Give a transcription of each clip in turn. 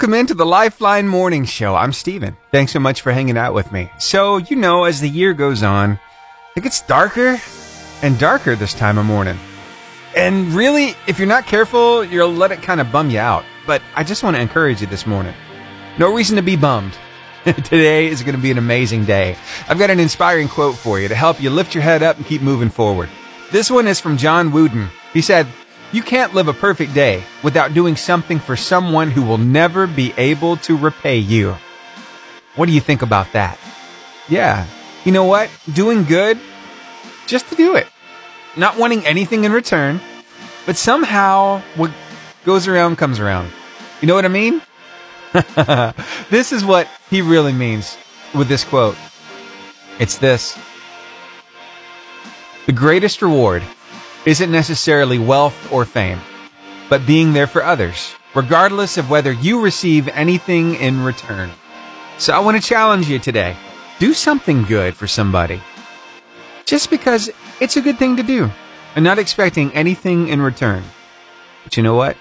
Welcome into the Lifeline Morning Show. I'm Steven. Thanks so much for hanging out with me. So, you know, as the year goes on, it gets darker and darker this time of morning. And really, if you're not careful, you'll let it kind of bum you out. But I just want to encourage you this morning. No reason to be bummed. Today is going to be an amazing day. I've got an inspiring quote for you to help you lift your head up and keep moving forward. This one is from John Wooden. He said, "You can't live a perfect day without doing something for someone who will never be able to repay you." What do you think about that? Yeah, you know what? Doing good just to do it. Not wanting anything in return, but somehow what goes around comes around. You know what I mean? This is what he really means with this quote. It's this. The greatest reward isn't necessarily wealth or fame, but being there for others, regardless of whether you receive anything in return. So I want to challenge you today. Do something good for somebody, just because it's a good thing to do, and not expecting anything in return. But you know what?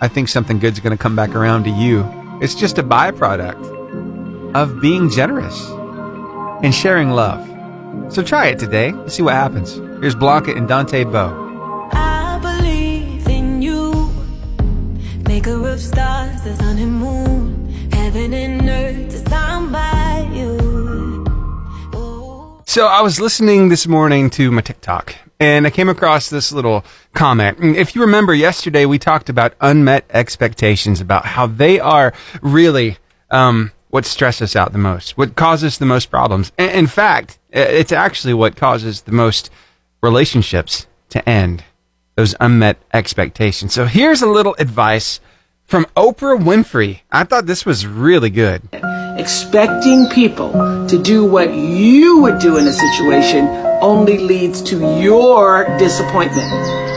I think something good's going to come back around to you. It's just a byproduct of being generous and sharing love. So try it today. Let's see what happens. Here's Blanca and Dante Bowe. I believe in you, maker of stars, the sun and moon, heaven and earth designed by you. Oh. So I was listening this morning to my TikTok, and I came across this little comment. If you remember, yesterday we talked about unmet expectations, about how they are really what stress us out the most, what causes the most problems. In fact, it's actually what causes the most relationships to end, those unmet expectations. So here's a little advice from Oprah Winfrey. I thought this was really good. Expecting people to do what you would do in a situation only leads to your disappointment,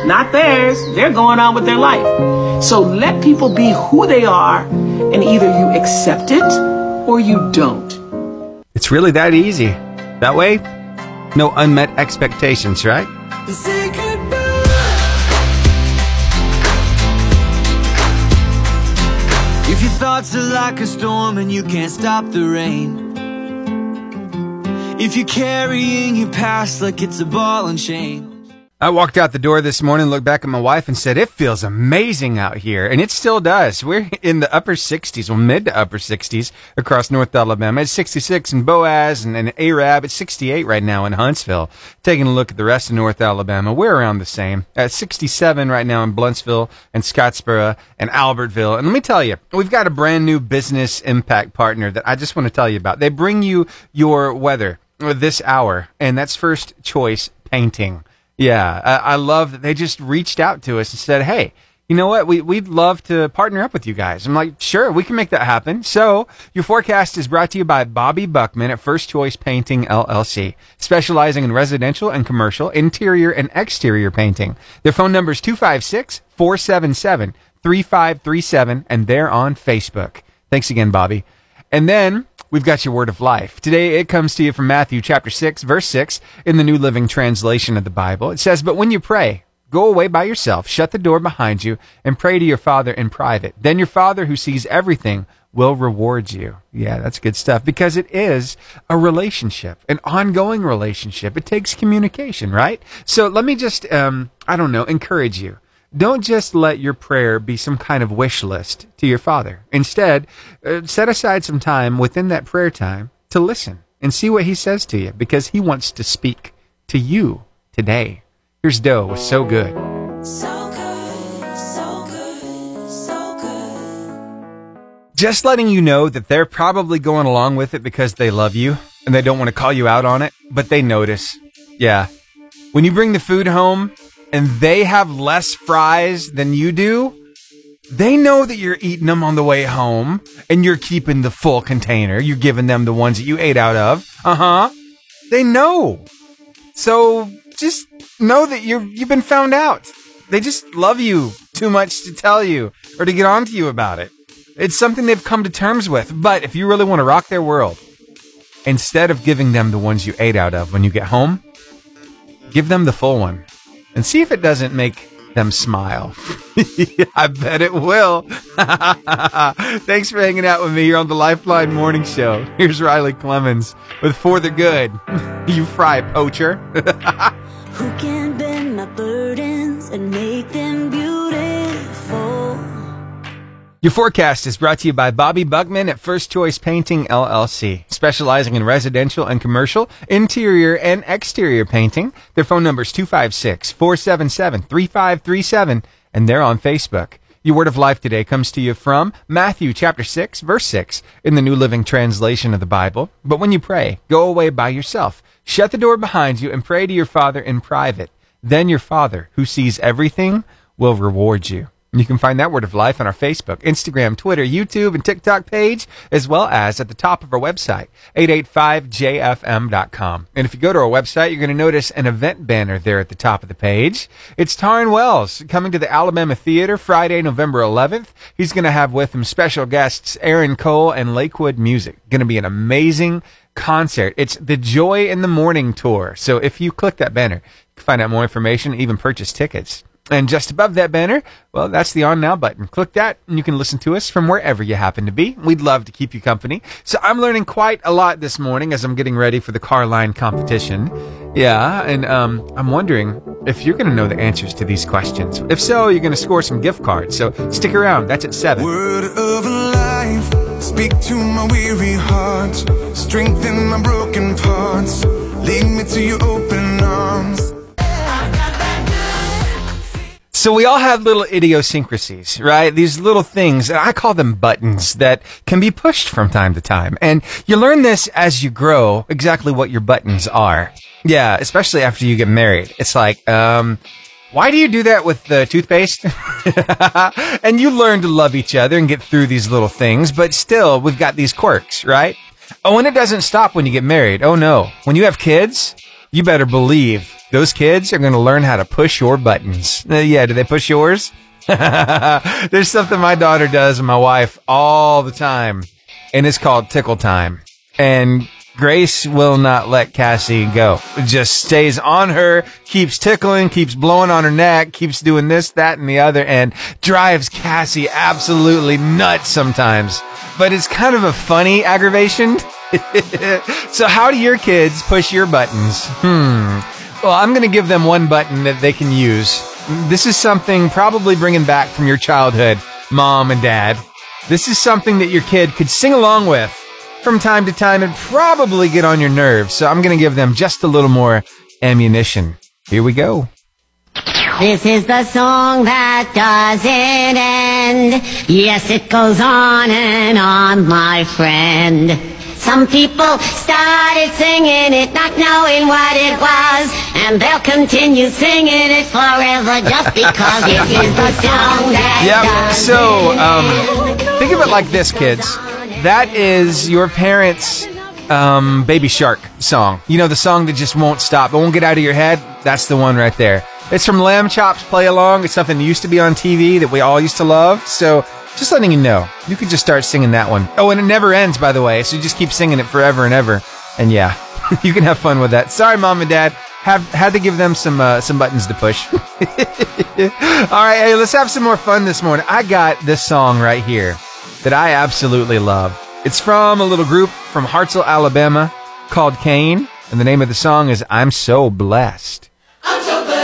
not theirs. They're going on with their life. So let people be who they are, and either you accept it or you don't. It's really that easy. That way, no unmet expectations, right? If your thoughts are like a storm and you can't stop the rain, if you're carrying your past like it's a ball and chain. I walked out the door this morning, looked back at my wife and said, it feels amazing out here. And it still does. We're in the upper 60s, well, mid to upper 60s across North Alabama. It's 66 in Boaz and in Arab. It's 68 right now in Huntsville. Taking a look at the rest of North Alabama, we're around the same. At 67 right now in Bluntsville and Scottsboro and Albertville. And let me tell you, we've got a brand new business impact partner that I just want to tell you about. They bring you your weather this hour, and that's First Choice Painting. Yeah, I love that they just reached out to us and said, hey, you know what? We'd love to partner up with you guys. I'm like, sure, we can make that happen. So your forecast is brought to you by Bobby Buckman at First Choice Painting LLC, specializing in residential and commercial, interior and exterior painting. Their phone number is 256-477-3537, and they're on Facebook. Thanks again, Bobby. And then we've got your word of life. Today it comes to you from Matthew chapter 6, verse 6 in the New Living Translation of the Bible. It says, "But when you pray, go away by yourself, shut the door behind you, and pray to your Father in private. Then your Father who sees everything will reward you." Yeah, that's good stuff, because it is a relationship, an ongoing relationship. It takes communication, right? So let me just, encourage you. Don't just let your prayer be some kind of wish list to your Father. Instead, set aside some time within that prayer time to listen and see what He says to you, because He wants to speak to you today. Here's Doe with So Good. So good, so good, so good. Just letting you know that they're probably going along with it because they love you and they don't want to call you out on it, but they notice. Yeah. When you bring the food home and they have less fries than you do, they know that you're eating them on the way home and you're keeping the full container. You're giving them the ones that you ate out of. They know. So just know that you've been found out. They just love you too much to tell you or to get on to you about it. It's something they've come to terms with. But if you really want to rock their world, instead of giving them the ones you ate out of when you get home, give them the full one. And see if it doesn't make them smile. I bet it will. Thanks for hanging out with me here on the Lifeline Morning Show. Here's Riley Clements with For the Good. You fry poacher. Who can bend my burdens and make them beautiful? Your forecast is brought to you by Bobby Buckman at First Choice Painting LLC, specializing in residential and commercial, interior and exterior painting. Their phone number is 256-477-3537, and they're on Facebook. Your word of life today comes to you from Matthew chapter 6, verse 6, in the New Living Translation of the Bible. But when you pray, go away by yourself, shut the door behind you, and pray to your Father in private. Then your Father, who sees everything, will reward you. You can find that Word of Life on our Facebook, Instagram, Twitter, YouTube, and TikTok page, as well as at the top of our website, 885jfm.com. And if you go to our website, you're going to notice an event banner there at the top of the page. It's Tauren Wells coming to the Alabama Theater Friday, November 11th. He's going to have with him special guests Aaron Cole and Lakewood Music. Going to be an amazing concert. It's the Joy in the Morning Tour. So if you click that banner, you can find out more information, even purchase tickets. And just above that banner, well, that's the On Now button. Click that, and you can listen to us from wherever you happen to be. We'd love to keep you company. So I'm learning quite a lot this morning as I'm getting ready for the car line competition. Yeah, and I'm wondering if you're going to know the answers to these questions. If so, you're going to score some gift cards. So stick around. That's at 7. Word of life, speak to my weary heart, strengthen my broken parts, lead me to your open arms. So we all have little idiosyncrasies, right? These little things, and I call them buttons, that can be pushed from time to time. And you learn this as you grow, exactly what your buttons are. Yeah, especially after you get married. It's like, why do you do that with the toothpaste? And you learn to love each other and get through these little things, but still, we've got these quirks, right? Oh, and it doesn't stop when you get married. Oh, no. When you have kids, you better believe those kids are going to learn how to push your buttons. Yeah, do they push yours? There's something my daughter does and my wife all the time, and it's called tickle time. And Grace will not let Cassie go. Just stays on her, keeps tickling, keeps blowing on her neck, keeps doing this, that, and the other, and drives Cassie absolutely nuts sometimes. But it's kind of a funny aggravation. So how do your kids push your buttons? Well, I'm going to give them one button that they can use. This is something probably bringing back from your childhood, mom and dad. This is something that your kid could sing along with from time to time and probably get on your nerves. So I'm going to give them just a little more ammunition. Here we go. This is the song that doesn't end. Yes, it goes on and on, my friend. Some people started singing it, not knowing what it was, and they'll continue singing it forever just because it is the song that So, think of it like this, kids. That is your parents' Baby Shark song. You know, the song that just won't stop. It won't get out of your head. That's the one right there. It's from Lamb Chops Play Along. It's something that used to be on TV that we all used to love. So, just letting you know, you could just start singing that one. Oh, and it never ends, by the way, so you just keep singing it forever and ever. And yeah, you can have fun with that. Sorry, Mom and Dad. Had to give them some buttons to push. All right, hey, let's have some more fun this morning. I got this song right here that I absolutely love. It's from a little group from Huntsville, Alabama called Kane, and the name of the song is I'm So Blessed. I'm so blessed.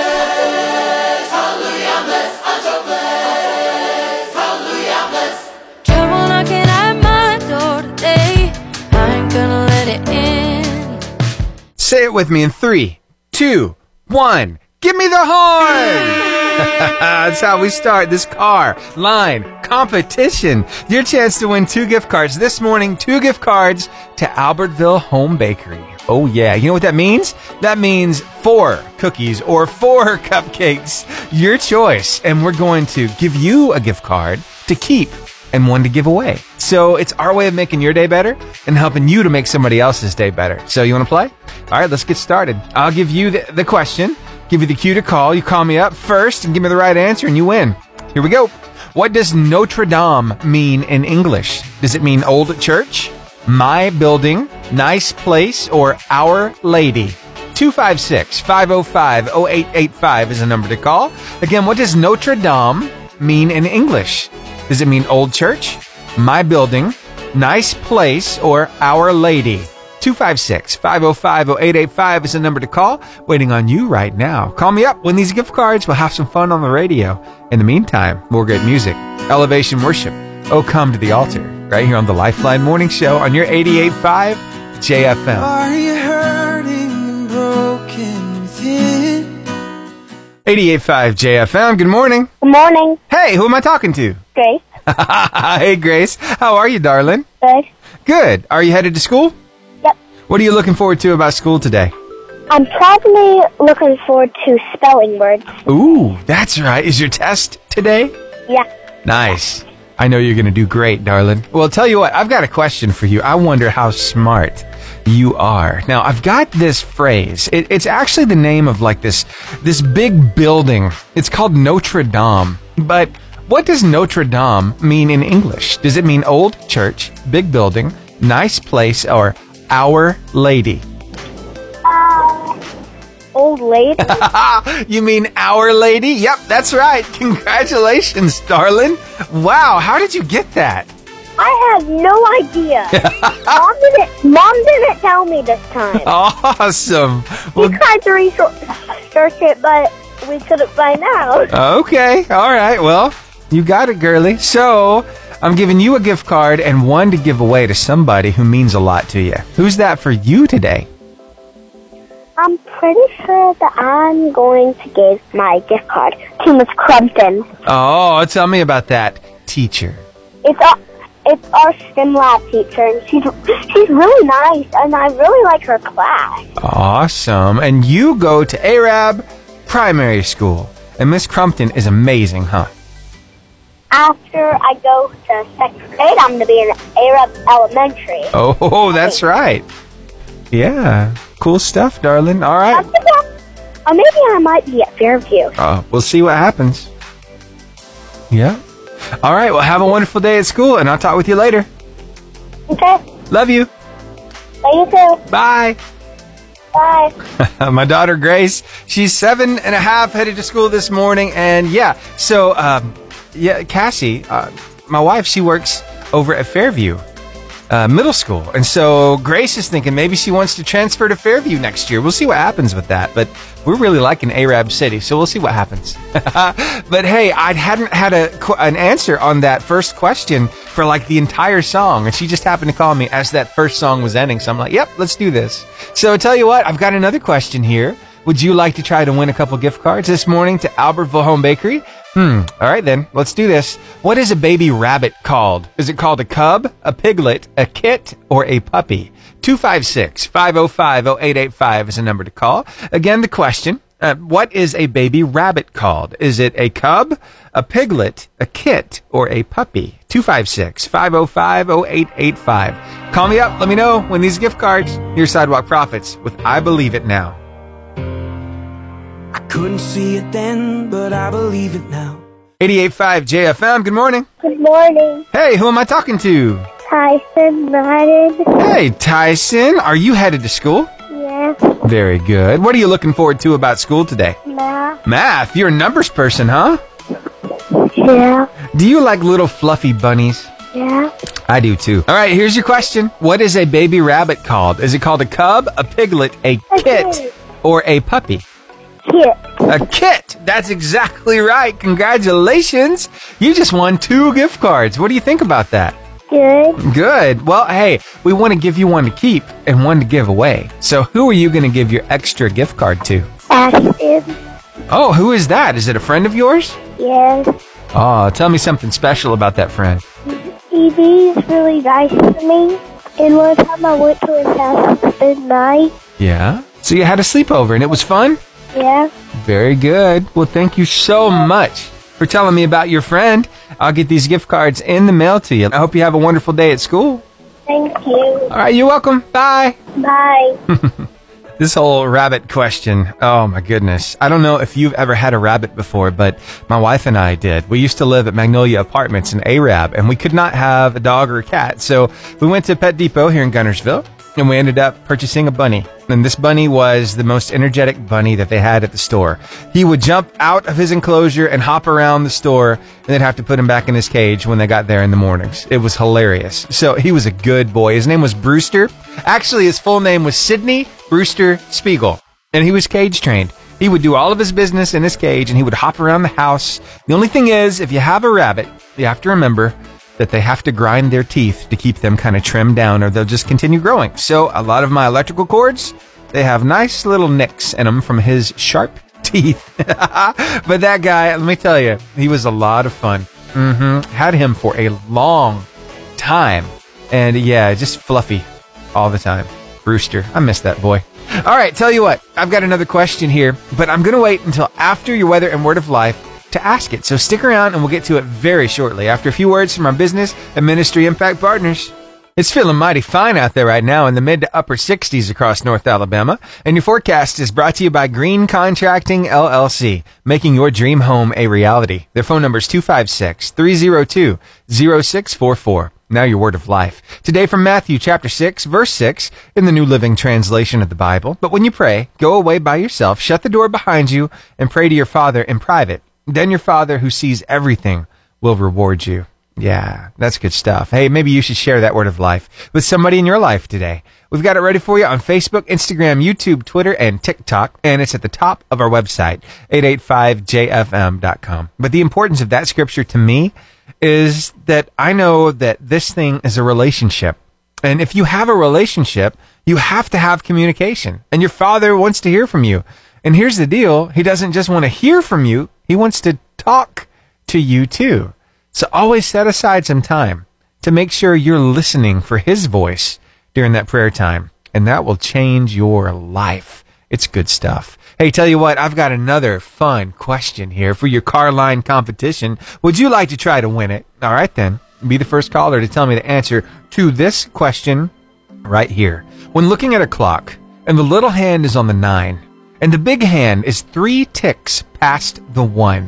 Say it with me in 3, 2, 1. Give me the horn! That's how we start this car line competition. Your chance to win 2 gift cards this morning. 2 gift cards to Albertville Home Bakery. Oh yeah, you know what that means? That means 4 cookies or 4 cupcakes. Your choice. And we're going to give you a gift card to keep and one to give away. So it's our way of making your day better and helping you to make somebody else's day better. So you want to play? All right, let's get started. I'll give you the question, give you the cue to call. You call me up first and give me the right answer and you win. Here we go. What does Notre Dame mean in English? Does it mean old church, my building, nice place, or Our Lady? 256-505-0885 is the number to call. Again, what does Notre Dame mean in English? Does it mean old church, my building, nice place, or Our Lady? 256-505-0885 is the number to call. Waiting on you right now. Call me up. Win these gift cards. We'll have some fun on the radio. In the meantime, more great music. Elevation Worship. Oh, come to the altar. Right here on the Lifeline Morning Show on your 88.5 JFM. Are you hurting and broken within? 88.5 JFM. Good morning. Good morning. Hey, who am I talking to? Grace. Hey, Grace. How are you, darling? Good. Good. Are you headed to school? Yep. What are you looking forward to about school today? I'm probably looking forward to spelling words. Ooh, that's right. Is your test today? Yeah. Nice. I know you're going to do great, darling. Well, tell you what, I've got a question for you. I wonder how smart you are. Now, I've got this phrase. It's actually the name of like this big building. It's called Notre Dame. But what does Notre Dame mean in English? Does it mean old church, big building, nice place, or Our Lady? Old lady? You mean Our Lady? Yep, that's right. Congratulations, darling. Wow, how did you get that? I have no idea. Mom didn't tell me this time. Awesome. Well, we tried to research it, but we couldn't find out. Okay, all right. Well, you got it, girly. So I'm giving you a gift card and one to give away to somebody who means a lot to you. Who's that for you today? I'm pretty sure that I'm going to give my gift card to Miss Crumpton. Oh, tell me about that teacher. It's our STEM lab teacher, and she's really nice, and I really like her class. Awesome. And you go to Arab Primary School, and Miss Crumpton is amazing, huh? After I go to second grade, I'm going to be in Arab Elementary. Oh, that's right. Yeah. Cool stuff, darling. All right. Or maybe I might be at Fairview. We'll see what happens. Yeah. All right. Well, have a wonderful day at school, and I'll talk with you later. Okay. Love you. Love you too. Bye. Bye. My daughter, Grace, she's 7 and a half, headed to school this morning. And yeah, so, Cassie, my wife, she works over at Fairview middle school. And so Grace is thinking maybe she wants to transfer to Fairview next year. We'll see what happens with that. But we're really liking Arab City, so we'll see what happens. But hey, I hadn't had an answer on that first question for like the entire song. And she just happened to call me as that first song was ending. So I'm like, yep, let's do this. So I tell you what, I've got another question here. Would you like to try to win a couple gift cards this morning to Albertville Home Bakery? All right, then. Let's do this. What is a baby rabbit called? Is it called a cub, a piglet, a kit, or a puppy? 256-505-0885 is the number to call. Again, the question, what is a baby rabbit called? Is it a cub, a piglet, a kit, or a puppy? 256-505-0885. Call me up. Let me know. Win these gift cards. Your Sidewalk Prophets with I Believe It Now. I couldn't see it then, but I believe it now. 88.5 JFM, good morning. Good morning. Hey, who am I talking to? Tyson Ratted. Hey, Tyson, are you headed to school? Yeah. Very good. What are you looking forward to about school today? Math. Math? You're a numbers person, huh? Yeah. Do you like little fluffy bunnies? Yeah. I do, too. All right, here's your question. What is a baby rabbit called? Is it called a cub, a piglet, a kit, or a puppy? Kit. A kit. That's exactly right. Congratulations. You just won 2 gift cards. What do you think about that? Good. Good. Well, hey, we want to give you one to keep and one to give away. So who are you going to give your extra gift card to? Ashton. Oh, who is that? Is it a friend of yours? Yes. Oh, tell me something special about that friend. Evie's really nice to me. And one time I went to his house at night. Yeah? So you had a sleepover and it was fun? Yeah. Very good. Well, thank you so much for telling me about your friend. I'll get these gift cards in the mail to you. I hope you have a wonderful day at school. Thank you. All right, you're welcome. Bye. Bye. This whole rabbit question, oh my goodness. I don't know if you've ever had a rabbit before, but my wife and I did. We used to live at Magnolia Apartments in Arab, and we could not have a dog or a cat. So we went to Pet Depot here in Guntersville. and we ended up purchasing a bunny. And this bunny was the most energetic bunny that they had at the store. He would jump out of his enclosure and hop around the store, and they'd have to put him back in his cage when they got there in the mornings. It was hilarious. So he was a good boy. His name was Brewster. Actually, his full name was Sidney Brewster Spiegel, and he was cage trained. He would do all of his business in his cage, and he would hop around the house. The only thing is, if you have a rabbit, you have to remember that they have to grind their teeth to keep them kind of trimmed down, or they'll just continue growing. So a lot of my electrical cords, they have nice little nicks in them from his sharp teeth. But that guy, let me tell you, he was a lot of fun. Had him for a long time. And yeah, just fluffy all the time. Brewster, I miss that boy. All right, tell you what, I've got another question here, but I'm going to wait until after your weather and word of life to ask it. So stick around and we'll get to it very shortly after a few words from our business and ministry impact partners. It's feeling mighty fine out there right now in the mid to upper 60s across North Alabama. And your forecast is brought to you by Green Contracting LLC, making your dream home a reality. Their phone number is 256-302-0644. Now your word of life. Today from Matthew chapter 6, verse 6 in the New Living Translation of the Bible. But when you pray, go away by yourself, shut the door behind you, and pray to your Father in private. Then your Father who sees everything will reward you. Yeah, that's good stuff. Hey, maybe you should share that word of life with somebody in your life today. We've got it ready for you on Facebook, Instagram, YouTube, Twitter, and TikTok, and it's at the top of our website, 885jfm.com. But the importance of that scripture to me is that I know that this thing is a relationship. And if you have a relationship, you have to have communication. And your Father wants to hear from you. And here's the deal. He doesn't just want to hear from you. He wants to talk to you too. So always set aside some time to make sure you're listening for his voice during that prayer time. And that will change your life. It's good stuff. Hey, tell you what, I've got another fun question here for your car line competition. Would you like to try to win it? All right, then. Be the first caller to tell me the answer to this question right here. When looking at a clock and the little hand is on the 9, and the big hand is 3 ticks past the 1.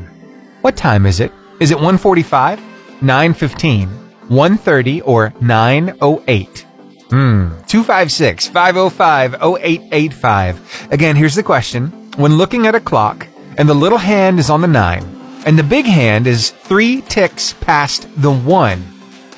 What time is it? Is it 1:45, 9:15, 1:30, or 9:08? 256-505-0885. Again, here's the question. When looking at a clock and the little hand is on the 9 and the big hand is 3 ticks past the 1,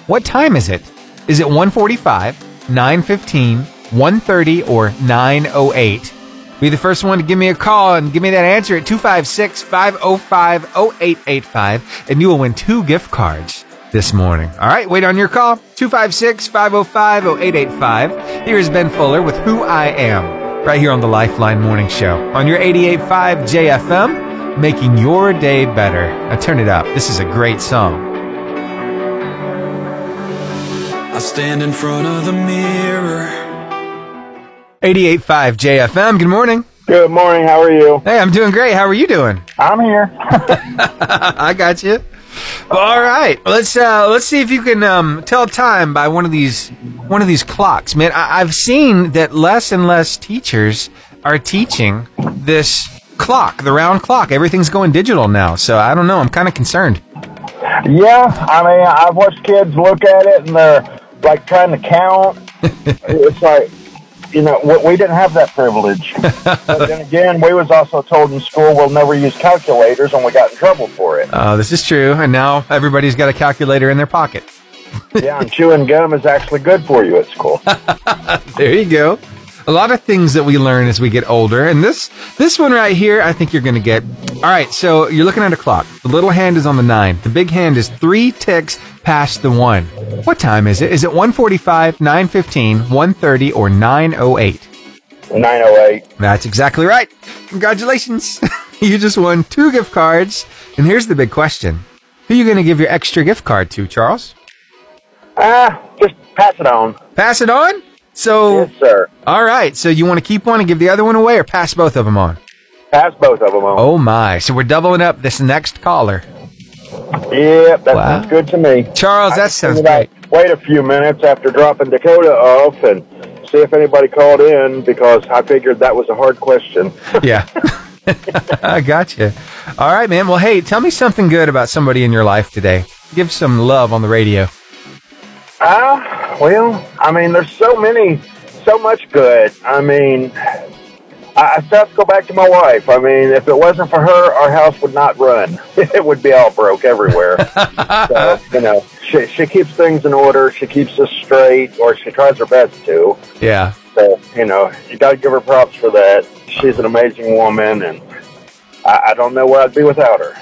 what time is it? Is it 1:45, 9:15, 1:30, or 9:08? Be the first one to give me a call and give me that answer at 256-505-0885, and you will win 2 gift cards this morning. All right, wait on your call, 256-505-0885. Here is Ben Fuller with Who I Am, right here on the Lifeline Morning Show, on your 88.5 JFM, making your day better. Now turn it up. This is a great song. I stand in front of the mirror. 88.5 JFM, good morning. Good morning, how are you? Hey, I'm doing great. How are you doing? I'm here. I got you. Well, all right, let's see if you can tell time by one of these clocks. Man, I've seen that less and less teachers are teaching this clock, the round clock. Everything's going digital now, so I don't know. I'm kind of concerned. Yeah, I mean, I've watched kids look at it, and they're, like, trying to count. It's like... You know, we didn't have that privilege. But then again, we was also told in school we'll never use calculators, and we got in trouble for it. This is true, and now everybody's got a calculator in their pocket. Yeah, and chewing gum is actually good for you at school. There you go. A lot of things that we learn as we get older, and this one right here, I think you're going to get. All right, so you're looking at a clock. The little hand is on the 9. The big hand is 3 ticks past the 1. What time is it? Is it 1:45, 9:15, 1:30, or 9:08? 9:08. That's exactly right. Congratulations. You just won 2 gift cards. And here's the big question. Who are you going to give your extra gift card to, Charles? Just pass it on. Pass it on? So, yes, sir. All right. So you want to keep one and give the other one away, or pass both of them on? Pass both of them on. Oh, my. So we're doubling up this next caller. Yep, that sounds good to me. Charles, that sounds great. Wait a few minutes after dropping Dakota off and see if anybody called in, because I figured that was a hard question. Yeah. I got you. All right, man. Well, hey, tell me something good about somebody in your life today. Give some love on the radio. Well, I mean, there's so many so much good. I mean, I still have to go back to my wife. I mean, if it wasn't for her, our house would not run. It would be all broke everywhere. So, you know, she keeps things in order. She keeps us straight, or she tries her best to. Yeah. So, you know, you got to give her props for that. She's an amazing woman, and I don't know where I'd be without her.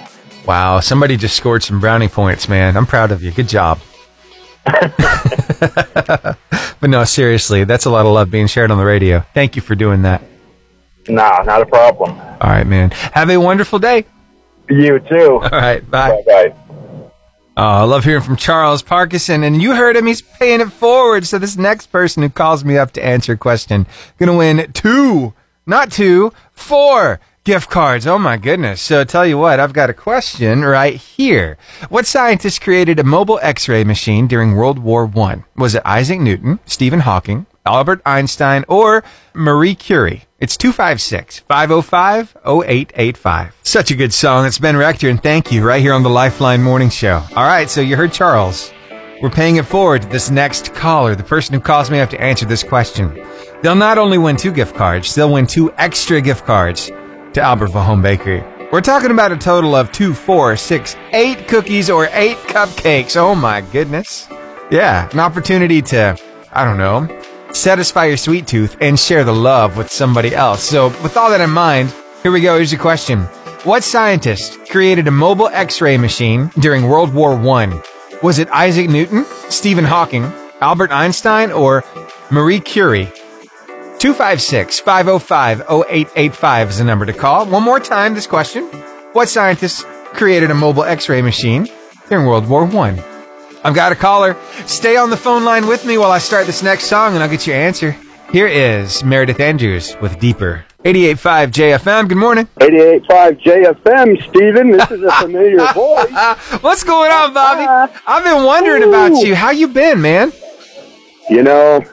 Wow. Somebody just scored some brownie points, man. I'm proud of you. Good job. But no, seriously, that's a lot of love being shared on the radio. Thank you for doing that. Nah, not a problem. All right, man. Have a wonderful day. You too. All right. Bye. Bye. I love hearing from Charles Parkinson, and you heard him. He's paying it forward. So this next person who calls me up to answer a question, going to win four gift cards. Oh, my goodness. So tell you what, I've got a question right here. What scientist created a mobile X-ray machine during World War I? Was it Isaac Newton, Stephen Hawking, Albert Einstein, or Marie Curie? It's 256-505-0885. Such a good song. It's Ben Rector, and thank you, right here on the Lifeline Morning Show. All right, so you heard Charles. We're paying it forward to this next caller, the person who calls me up to answer this question. They'll not only win two gift cards, they'll win two extra gift cards to Albertville Home Bakery. We're talking about a total of 2, 4, 6, 8 cookies or 8 cupcakes. Oh my goodness. Yeah, an opportunity to, I don't know, satisfy your sweet tooth and share the love with somebody else. So with all that in mind, here we go. Here's your question. What scientist created a mobile X-ray machine during World War I? Was it Isaac Newton, Stephen Hawking, Albert Einstein, or Marie Curie? 256-505-0885 is the number to call. One more time, this question. What scientist created a mobile X-ray machine during World War I? I've got a caller. Stay on the phone line with me while I start this next song, and I'll get your answer. Here is Meredith Andrews with Deeper. 88.5 JFM, good morning. 88.5 JFM, Stephen. This is a familiar voice. What's going on, Bobby? I've been wondering about you. How you been, man? You know,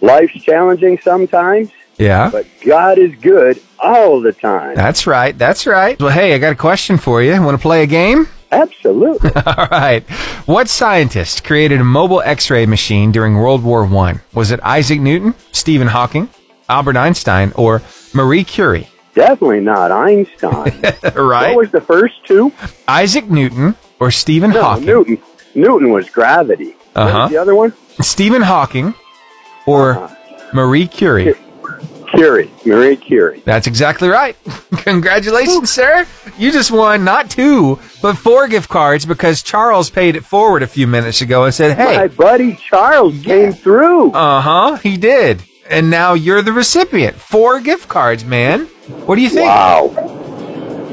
life's challenging sometimes. Yeah. But God is good all the time. That's right. That's right. Well, hey, I got a question for you. Want to play a game? Absolutely. All right. What scientist created a mobile X-ray machine during World War I? Was it Isaac Newton, Stephen Hawking, Albert Einstein, or Marie Curie? Definitely not Einstein. Right. What was the first two? Isaac Newton or Stephen Hawking? Newton. Newton was gravity. What was the other one? Stephen Hawking. Or Marie Curie. Marie Curie. That's exactly right. Congratulations, sir. You just won not 2, but 4 gift cards because Charles paid it forward a few minutes ago and said, hey. My buddy Charles came through. Uh-huh, he did. And now you're the recipient. 4 gift cards, man. What do you think? Wow.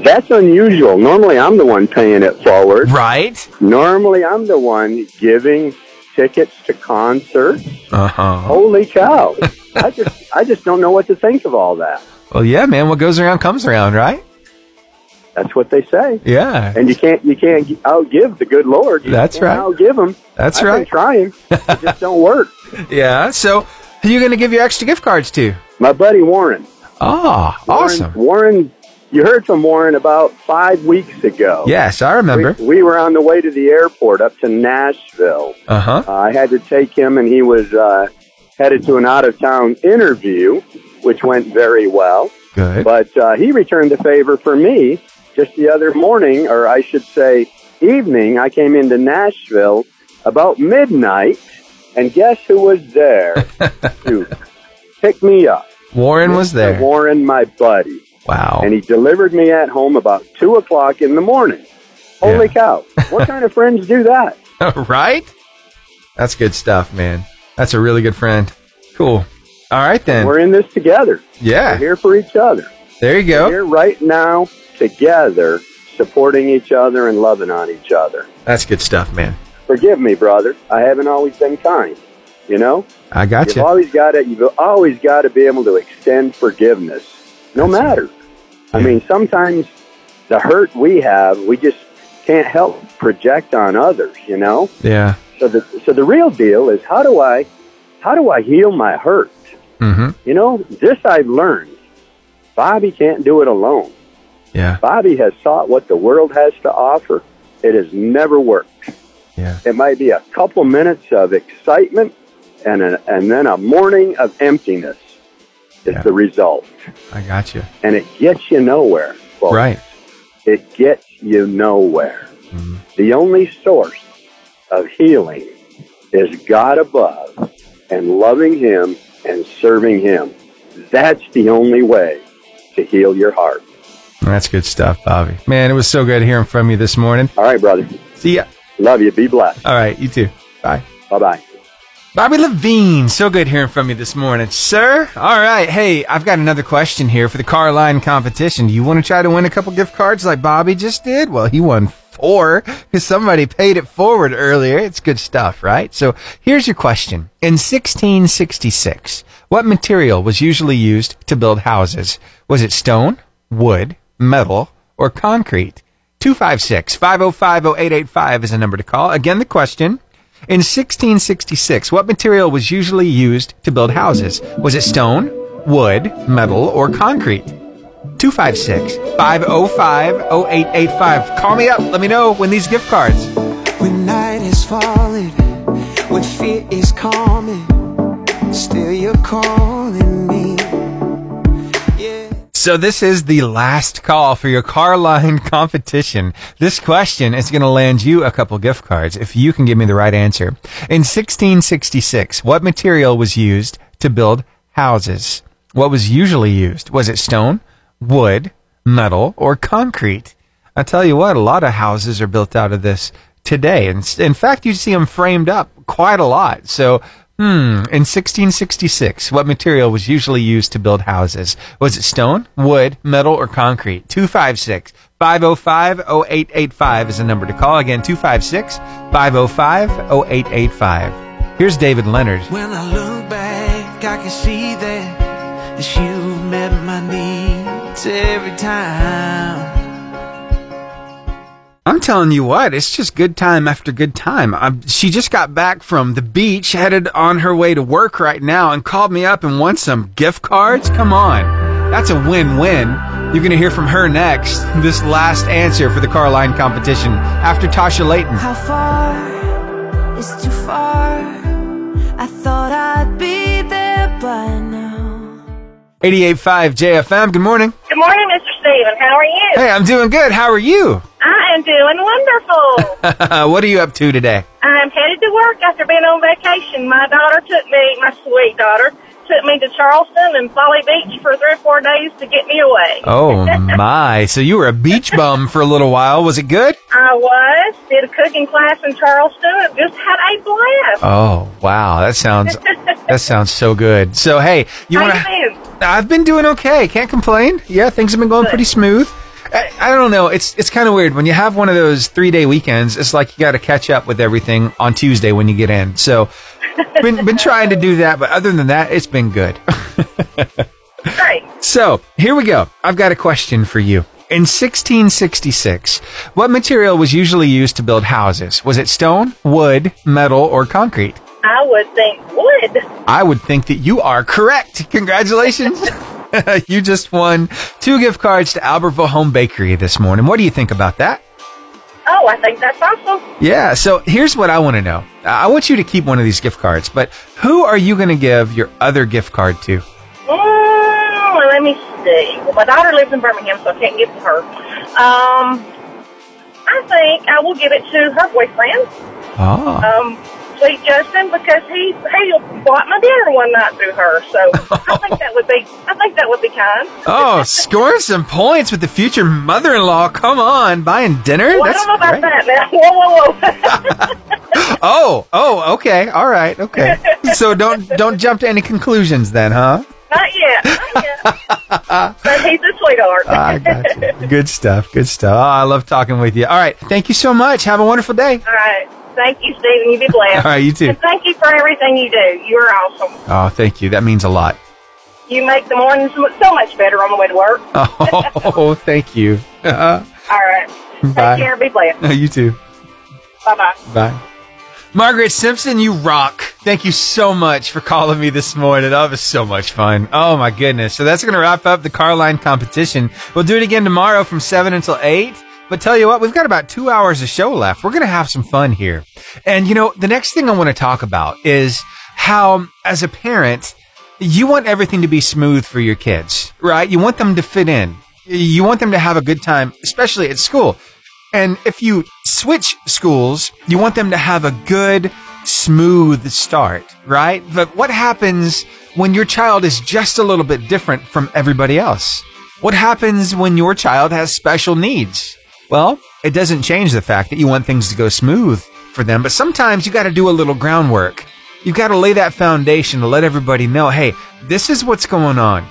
That's unusual. Normally I'm the one paying it forward. Right. Normally I'm the one giving tickets to concerts. Holy cow. I just don't know what to think of all that. Well, yeah, man, what goes around comes around, right? That's what they say. Yeah. And you can't outgive the good Lord. That's right. Outgive him. That's right. I've been trying. It just don't work. Yeah. So who are you going to give your extra gift cards to? My buddy Warren. Oh, awesome. Warren, you heard from Warren about 5 weeks ago. Yes, I remember. We were on the way to the airport up to Nashville. I had to take him, and he was headed to an out-of-town interview, which went very well. Good. But he returned the favor for me just the other morning, or I should say evening. I came into Nashville about midnight, and guess who was there to pick me up? Warren was there. Warren, my buddy. Wow. And he delivered me at home about 2 o'clock in the morning. Holy cow. What kind of friends do that? Right? That's good stuff, man. That's a really good friend. Cool. All right, then. We're in this together. Yeah. We're here for each other. There you go. We're here right now together, supporting each other and loving on each other. That's good stuff, man. Forgive me, brother. I haven't always been kind. You know? I got you. You've always got to be able to extend forgiveness. No matter. Yeah. I mean, sometimes the hurt we have, we just can't help project on others, you know? Yeah. So the real deal is how do I heal my hurt? Mm-hmm. You know, this I've learned. Bobby can't do it alone. Yeah. Bobby has sought what the world has to offer. It has never worked. Yeah. It might be a couple minutes of excitement and then a morning of emptiness is the result. I got you. And it gets you nowhere, folks. Right. It gets you nowhere. Mm-hmm. The only source of healing is God above and loving Him and serving Him. That's the only way to heal your heart. That's good stuff, Bobby. Man, it was so good hearing from you this morning. All right, brother. See ya. Love you. Be blessed. All right, you too. Bye. Bye-bye. Bobby Levine, so good hearing from you this morning, sir. All right. Hey, I've got another question here for the car line competition. Do you want to try to win a couple gift cards like Bobby just did? Well, he won 4 because somebody paid it forward earlier. It's good stuff, right? So here's your question. In 1666, what material was usually used to build houses? Was it stone, wood, metal, or concrete? 256-505-0885 is a number to call. Again, the question. In 1666, what material was usually used to build houses? Was it stone, wood, metal, or concrete? 256-505-0885. Call me up. Let me know when these gift cards. When night is falling, when fear is calming, still you're calling me. So this is the last call for your car line competition. This question is going to land you a couple gift cards if you can give me the right answer. In 1666, what material was used to build houses? What was usually used? Was it stone, wood, metal, or concrete? I tell you what, a lot of houses are built out of this today. In fact, you see them framed up quite a lot. So in 1666, what material was usually used to build houses? Was it stone, wood, metal, or concrete? 256-505-0885 is the number to call. Again, 256-505-0885. Here's David Leonard. When I look back, I can see that it's you met my needs every time. I'm telling you what, it's just good time after good time. She just got back from the beach, headed on her way to work right now, and called me up and wants some gift cards. Come on. That's a win-win. You're going to hear from her next. This last answer for the car line competition after Tasha Layton. How far is too far? I thought I'd be there by now. 88.5 JFM, good morning. Good morning, Mr. Steven. How are you? Hey, I'm doing good. How are you? I'm doing wonderful. What are you up to today? I'm headed to work after being on vacation. My sweet daughter took me to Charleston and Folly Beach for 3 or 4 days to get me away. Oh, my. So you were a beach bum for a little while. Was it good? I was. Did a cooking class in Charleston and just had a blast. Oh, wow. That sounds so good. So, hey, you want to... I've been doing okay. Can't complain. Yeah, things have been going pretty smooth. I don't know. It's kind of weird. When you have one of those 3-day weekends, it's like you got to catch up with everything on Tuesday when you get in. So been trying to do that. But other than that, it's been good. Great. So here we go. I've got a question for you. In 1666, what material was usually used to build houses? Was it stone, wood, metal, or concrete? I would think wood. I would think that you are correct. Congratulations. You just won 2 gift cards to Albertville Home Bakery this morning. What do you think about that? Oh, I think that's awesome. Yeah, so here's what I want to know. I want you to keep one of these gift cards, but who are you going to give your other gift card to? Let me see. Well, my daughter lives in Birmingham, so I can't give it to her. I think I will give it to her boyfriend. Sweet Justin, because he bought my dinner one night through her, so I think that would be kind. Oh, scoring some points with the future mother-in-law. Come on, buying dinner. Well, I don't know about that now. Whoa. Oh, okay, all right, okay. So don't jump to any conclusions then, huh? Not yet. But he's a sweetheart. I got you. Good stuff. Oh, I love talking with you. All right, thank you so much. Have a wonderful day. All right. Thank you, Stephen. You be blessed. All right, you too. And thank you for everything you do. You are awesome. Oh, thank you. That means a lot. You make the morning so much better on the way to work. Oh, thank you. All right. Bye. Take care. Be blessed. You too. Bye-bye. Bye. Margaret Simpson, you rock. Thank you so much for calling me this morning. That was so much fun. Oh, my goodness. So that's going to wrap up the car line competition. We'll do it again tomorrow from 7 until 8. But tell you what, we've got about 2 hours of show left. We're going to have some fun here. And, you know, the next thing I want to talk about is how, as a parent, you want everything to be smooth for your kids, right? You want them to fit in. You want them to have a good time, especially at school. And if you switch schools, you want them to have a good, smooth start, right? But what happens when your child is just a little bit different from everybody else? What happens when your child has special needs? Well, it doesn't change the fact that you want things to go smooth for them, but sometimes you got to do a little groundwork. You've got to lay that foundation to let everybody know, hey, this is what's going on.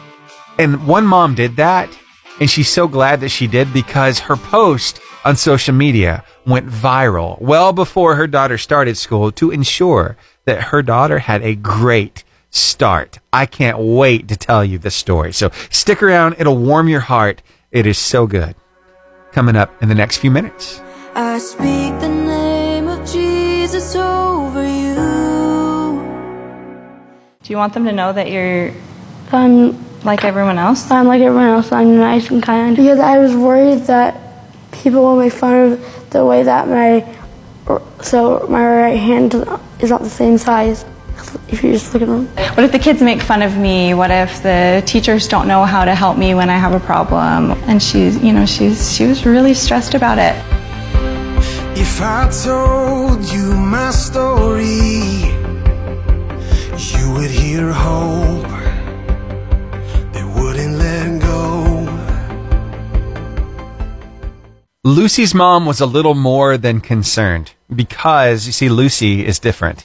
And one mom did that, and she's so glad that she did, because her post on social media went viral well before her daughter started school to ensure that her daughter had a great start. I can't wait to tell you this story. So stick around. It'll warm your heart. It is so good. Coming up in the next few minutes. I speak the name of Jesus over you. Do you want them to know that you're... like everyone else? I'm like everyone else. I'm nice and kind. Because I was worried that people will make fun of the way that my right hand is not the same size. If you just look at them. What if the kids make fun of me? What if the teachers don't know how to help me when I have a problem? And she was really stressed about it. If I told you my story, you would hear hope. They wouldn't let go. Lucy's mom was a little more than concerned because, you see, Lucy is different.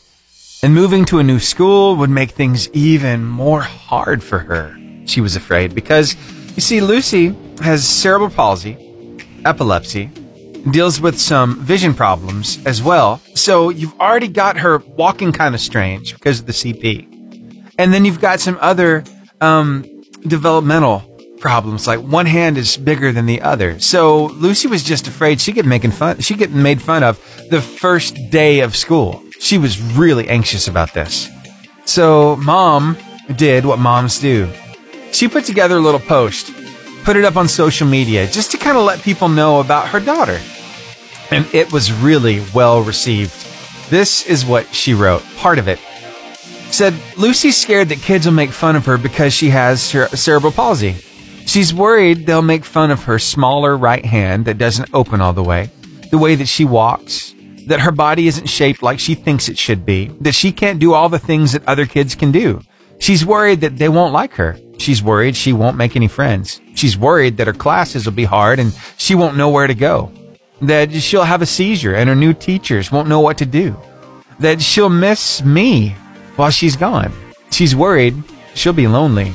And moving to a new school would make things even more hard for her, she was afraid, because, you see, Lucy has cerebral palsy, epilepsy, deals with some vision problems as well. So you've already got her walking kind of strange because of the CP. And then you've got some other developmental problems, like one hand is bigger than the other. So Lucy was just afraid she'd get made fun of the first day of school. She was really anxious about this. So mom did what moms do. She put together a little post, put it up on social media just to kind of let people know about her daughter. And it was really well received. This is what she wrote. Part of it said, Lucy's scared that kids will make fun of her because she has cerebral palsy. She's worried they'll make fun of her smaller right hand that doesn't open all the way that she walks, that her body isn't shaped like she thinks it should be, that she can't do all the things that other kids can do. She's worried that they won't like her. She's worried she won't make any friends. She's worried that her classes will be hard and she won't know where to go, that she'll have a seizure and her new teachers won't know what to do, that she'll miss me while she's gone. She's worried she'll be lonely.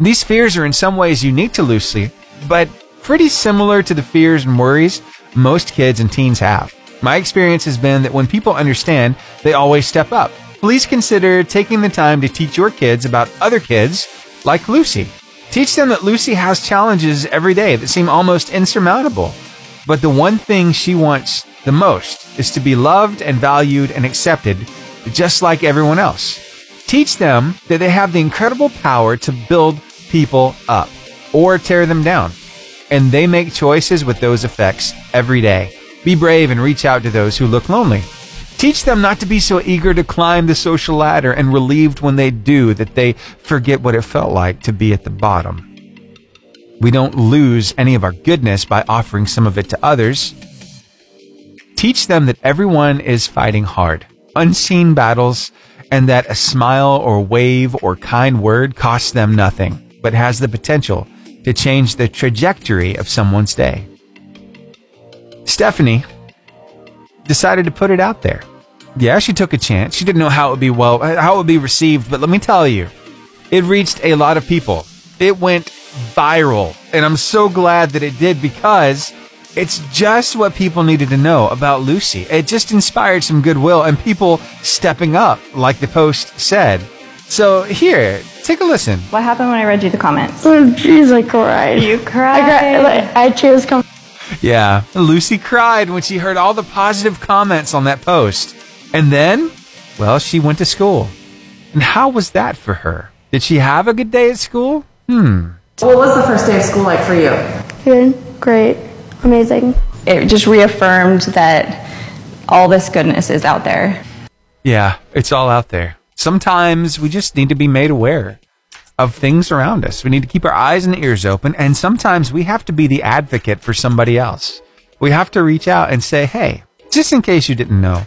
These fears are in some ways unique to Lucy, but pretty similar to the fears and worries most kids and teens have. My experience has been that when people understand, they always step up. Please consider taking the time to teach your kids about other kids like Lucy. Teach them that Lucy has challenges every day that seem almost insurmountable. But the one thing she wants the most is to be loved and valued and accepted, just like everyone else. Teach them that they have the incredible power to build people up or tear them down. And they make choices with those effects every day. Be brave and reach out to those who look lonely. Teach them not to be so eager to climb the social ladder and relieved when they do that they forget what it felt like to be at the bottom. We don't lose any of our goodness by offering some of it to others. Teach them that everyone is fighting hard, unseen battles, and that a smile or wave or kind word costs them nothing, but has the potential to change the trajectory of someone's day. Stephanie decided to put it out there. Yeah, she took a chance. She didn't know how it would be received, but let me tell you, it reached a lot of people. It went viral, and I'm so glad that it did, because it's just what people needed to know about Lucy. It just inspired some goodwill and people stepping up, like the post said. So here, take a listen. What happened when I read you the comments? Oh, jeez, I cried. You cried? I tears come. Yeah, Lucy cried when she heard all the positive comments on that post. And then, well, she went to school. And how was that for her? Did she have a good day at school? What was the first day of school like for you? Good, great, amazing. it just reaffirmed that all this goodness is out there. Yeah, it's all out there. Sometimes we just need to be made aware of things around us. We need to keep our eyes and ears open. And sometimes we have to be the advocate for somebody else. We have to reach out and say, hey, just in case you didn't know,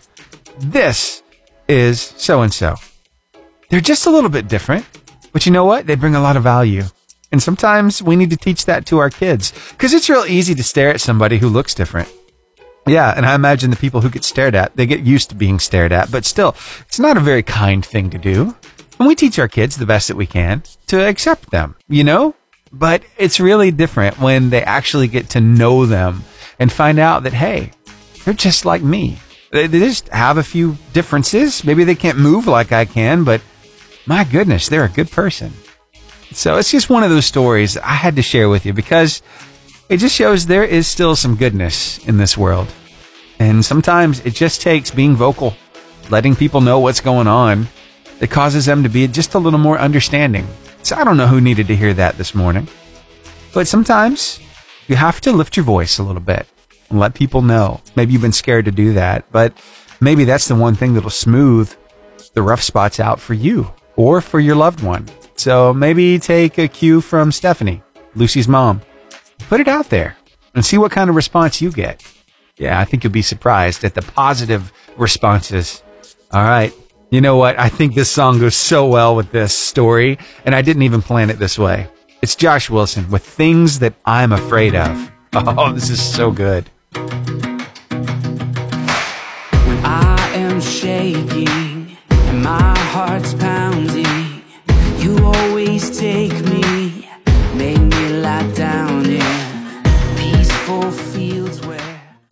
this is so-and-so. They're just a little bit different, but you know what? They bring a lot of value. And sometimes we need to teach that to our kids, because it's real easy to stare at somebody who looks different. Yeah, and I imagine the people who get stared at, they get used to being stared at, but still, it's not a very kind thing to do. And we teach our kids the best that we can to accept them, you know? But it's really different when they actually get to know them and find out that, hey, they're just like me. They just have a few differences. Maybe they can't move like I can, but my goodness, they're a good person. So it's just one of those stories I had to share with you, because it just shows there is still some goodness in this world. And sometimes it just takes being vocal, letting people know what's going on, that causes them to be just a little more understanding. So I don't know who needed to hear that this morning. But sometimes you have to lift your voice a little bit and let people know. Maybe you've been scared to do that, but maybe that's the one thing that'll smooth the rough spots out for you or for your loved one. So maybe take a cue from Stephanie, Lucy's mom. Put it out there and see what kind of response you get. Yeah, I think you'll be surprised at the positive responses. All right. You know what? I think this song goes so well with this story, and I didn't even plan it this way. It's Josh Wilson with Things That I'm Afraid Of. Oh, this is so good. When I am shaking and my heart's pounding, you always take me, make me lie down in peaceful fields where...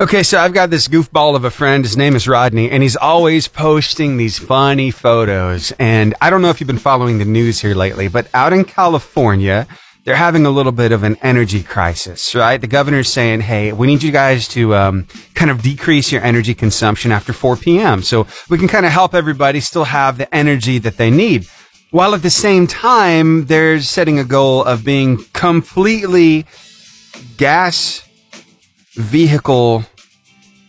Okay, so I've got this goofball of a friend. His name is Rodney, and he's always posting these funny photos. And I don't know if you've been following the news here lately, but out in California, they're having a little bit of an energy crisis, right? The governor's saying, hey, we need you guys to kind of decrease your energy consumption after 4 p.m. so we can kind of help everybody still have the energy that they need. While at the same time, they're setting a goal of being completely gas vehicle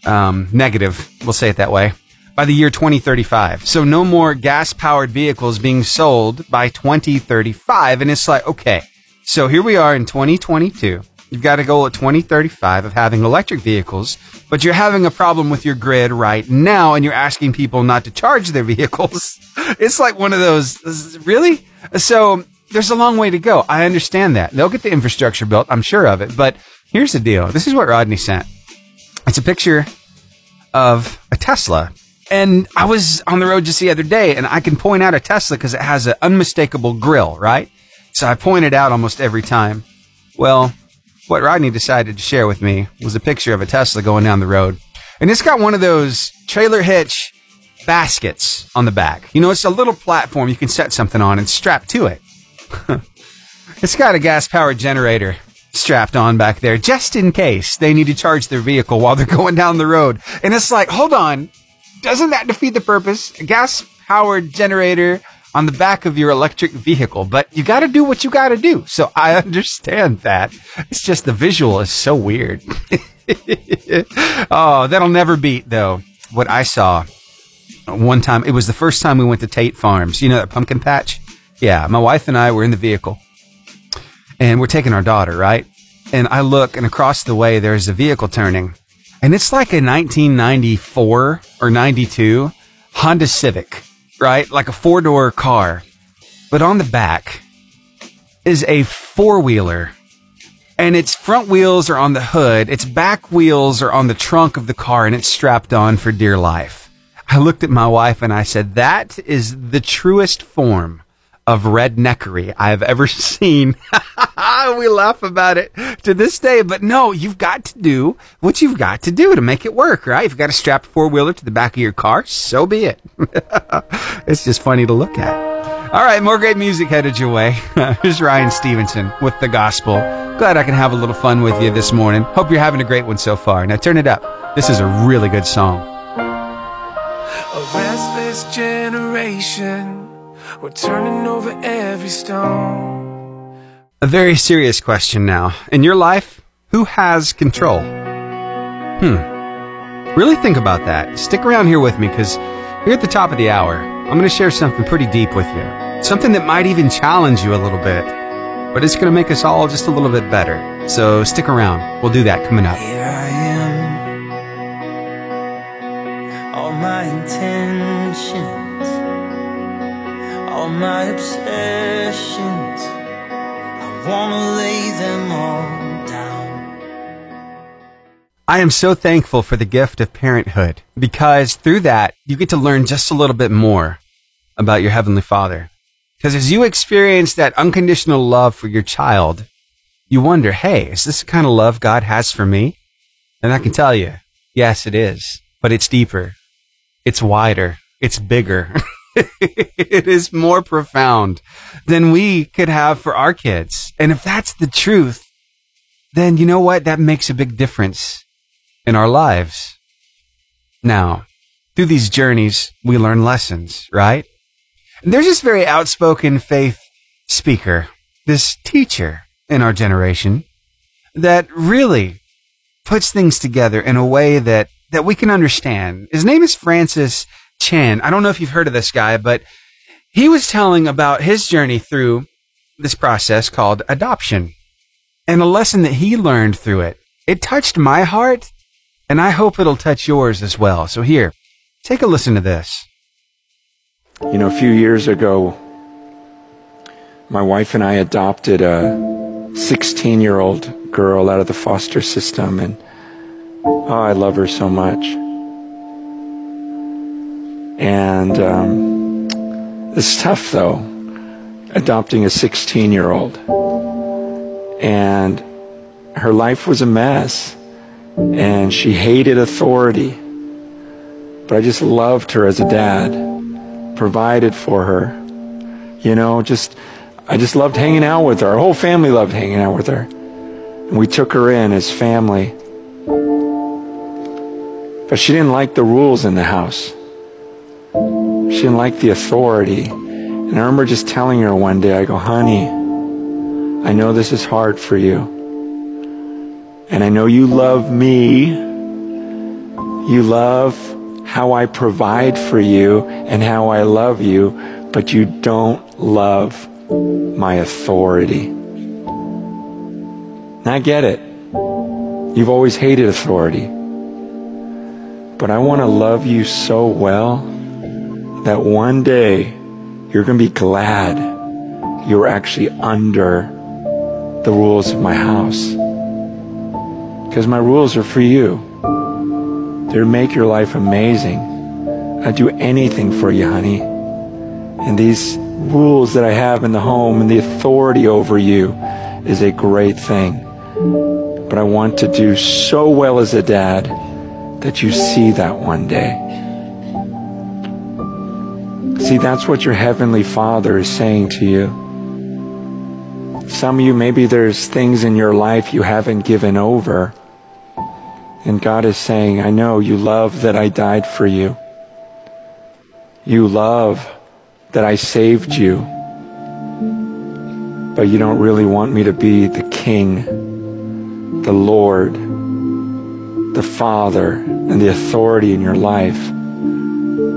negative, we'll say it that way, by the year 2035. So no more gas-powered vehicles being sold by 2035. And it's like, okay, so here we are in 2022. You've got a goal at 2035 of having electric vehicles, but you're having a problem with your grid right now, and you're asking people not to charge their vehicles. It's like one of those, really? So there's a long way to go. I understand that. They'll get the infrastructure built, I'm sure of it. But here's the deal. This is what Rodney sent. It's a picture of a Tesla. And I was on the road just the other day, and I can point out a Tesla because it has an unmistakable grill, right? So I point it out almost every time. Well, what Rodney decided to share with me was a picture of a Tesla going down the road. And it's got one of those trailer hitch baskets on the back. You know, it's a little platform you can set something on and strap to it. It's got a gas-powered generator strapped on back there just in case they need to charge their vehicle while they're going down the road. And it's like, hold on, doesn't that defeat the purpose? A gas-powered generator on the back of your electric vehicle, but you got to do what you got to do. So I understand that. It's just the visual is so weird. Oh, that'll never beat, though, what I saw one time. It was the first time we went to Tate Farms. You know that pumpkin patch? Yeah, my wife and I were in the vehicle, and we're taking our daughter, right? And I look, and across the way, there's a vehicle turning. And it's like a 1994 or 92 Honda Civic, right? Like a four-door car. But on the back is a four-wheeler. And its front wheels are on the hood. Its back wheels are on the trunk of the car, and it's strapped on for dear life. I looked at my wife, and I said, that is the truest form of redneckery I've ever seen. We laugh about it to this day, but no, you've got to do what you've got to do to make it work, right? If you've got to strap a four-wheeler to the back of your car, so be it. It's just funny to look at. All right, more great music headed your way. Here's Ryan Stevenson with The Gospel. Glad I can have a little fun with you this morning. Hope you're having a great one so far. Now turn it up. This is a really good song. A restless generation, we're turning over every stone. A very serious question now. In your life, who has control? Really think about that. Stick around here with me, because here at the top of the hour, I'm going to share something pretty deep with you. Something that might even challenge you a little bit, but it's going to make us all just a little bit better. So stick around. We'll do that coming up. Here I am. All my intentions, all my obsessions, I want to lay them all down. I am so thankful for the gift of parenthood, because through that, you get to learn just a little bit more about your Heavenly Father. Because as you experience that unconditional love for your child, you wonder, hey, is this the kind of love God has for me? And I can tell you, yes, it is, but it's deeper. It's wider. It's bigger. It is more profound than we could have for our kids. And if that's the truth, then you know what? That makes a big difference in our lives. Now, through these journeys, we learn lessons, right? And there's this very outspoken faith speaker, this teacher in our generation, that really puts things together in a way that we can understand. His name is Francis Chan. I don't know if you've heard of this guy, but he was telling about his journey through this process called adoption and a lesson that he learned through it. It touched my heart, and I hope it'll touch yours as well. So here, take a listen to this. You know, a few years ago, my wife and I adopted a 16-year-old girl out of the foster system, and I love her so much. And it's tough, though, adopting a 16-year-old. And her life was a mess. And she hated authority, but I just loved her as a dad, provided for her. You know, I just loved hanging out with her. Our whole family loved hanging out with her. And we took her in as family. But she didn't like the rules in the house. She didn't like the authority. And I remember just telling her one day, I go, honey, I know this is hard for you. And I know you love me. You love how I provide for you and how I love you, but you don't love my authority. And I get it. You've always hated authority. But I want to love you so well that one day you're going to be glad you're actually under the rules of my house. Because my rules are for you. They make your life amazing. I'd do anything for you, honey. And these rules that I have in the home and the authority over you is a great thing. But I want to do so well as a dad that you see that one day. See, that's what your Heavenly Father is saying to you. Some of you, maybe there's things in your life you haven't given over. And God is saying, I know you love that I died for you. You love that I saved you. But you don't really want me to be the King, the Lord, the Father, and the authority in your life.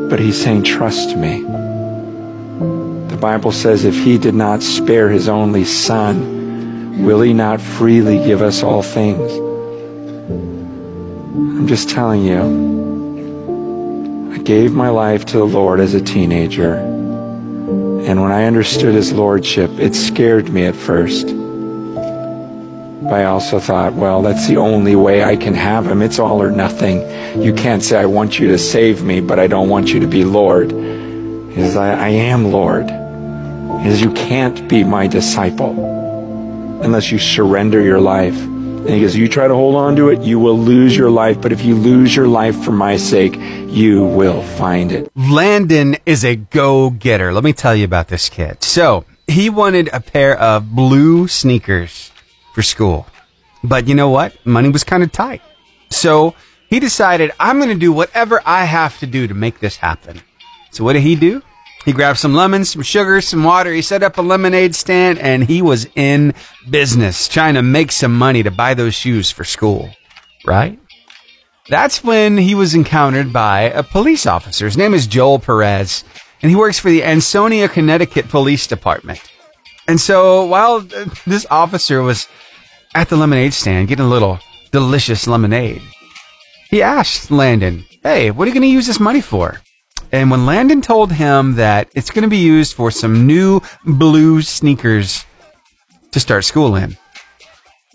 But He's saying, trust me. The Bible says, if He did not spare His only Son, will He not freely give us all things? I'm just telling you, I gave my life to the Lord as a teenager. And when I understood His Lordship, it scared me at first. But I also thought, well, that's the only way I can have Him. It's all or nothing. You can't say, I want you to save me, but I don't want you to be Lord. He says, I am Lord. He says, you can't be my disciple unless you surrender your life. And He goes, you try to hold on to it, you will lose your life. But if you lose your life for my sake, you will find it. Landon is a go-getter. Let me tell you about this kid. So he wanted a pair of blue sneakers for school. But you know what? Money was kind of tight. So he decided, I'm going to do whatever I have to do to make this happen. So what did he do? He grabbed some lemons, some sugar, some water. He set up a lemonade stand, and he was in business, trying to make some money to buy those shoes for school, right? That's when he was encountered by a police officer. His name is Joel Perez, and he works for the Ansonia, Connecticut Police Department. And so while this officer was at the lemonade stand getting a little delicious lemonade, he asked Landon, hey, what are you going to use this money for? And when Landon told him that it's going to be used for some new blue sneakers to start school in,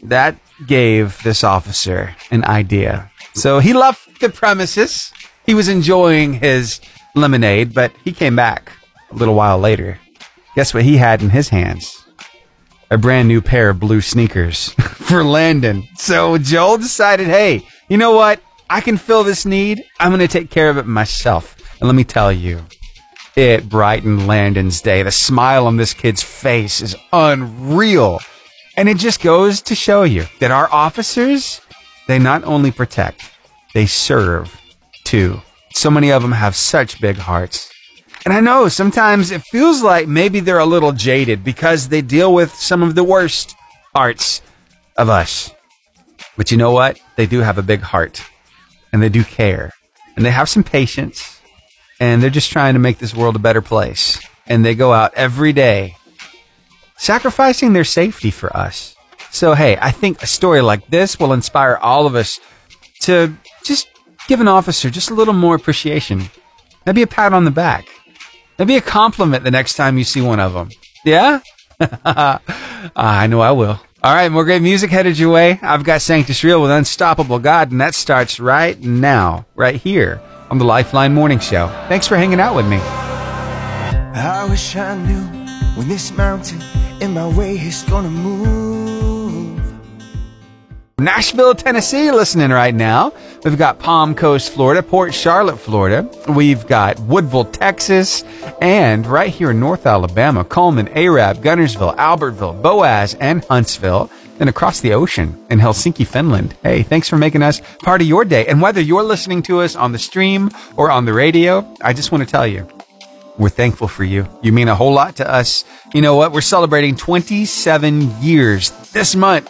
that gave this officer an idea. So he left the premises. He was enjoying his lemonade, but he came back a little while later. Guess what he had in his hands? A brand new pair of blue sneakers for Landon. So Joel decided, hey, you know what? I can fill this need. I'm going to take care of it myself. And let me tell you, it brightened Landon's day. The smile on this kid's face is unreal. And it just goes to show you that our officers, they not only protect, they serve too. So many of them have such big hearts. And I know sometimes it feels like maybe they're a little jaded because they deal with some of the worst parts of us. But you know what? They do have a big heart and they do care and they have some patience and they're just trying to make this world a better place. And they go out every day sacrificing their safety for us. So, hey, I think a story like this will inspire all of us to just give an officer just a little more appreciation. Maybe a pat on the back. Maybe a compliment the next time you see one of them. Yeah? I know I will. All right, more great music headed your way. I've got Sanctus Real with Unstoppable God, and that starts right now, right here on the Lifeline Morning Show. Thanks for hanging out with me. I wish I knew when this mountain in my way is gonna move. Nashville, Tennessee, listening right now. We've got Palm Coast, Florida, Port Charlotte, Florida. We've got Woodville, Texas. And right here in North Alabama, Coleman, Arab, Guntersville, Albertville, Boaz, and Huntsville. And across the ocean in Helsinki, Finland. Hey, thanks for making us part of your day. And whether you're listening to us on the stream or on the radio, I just want to tell you, we're thankful for you. You mean a whole lot to us. You know what? We're celebrating 27 years this month.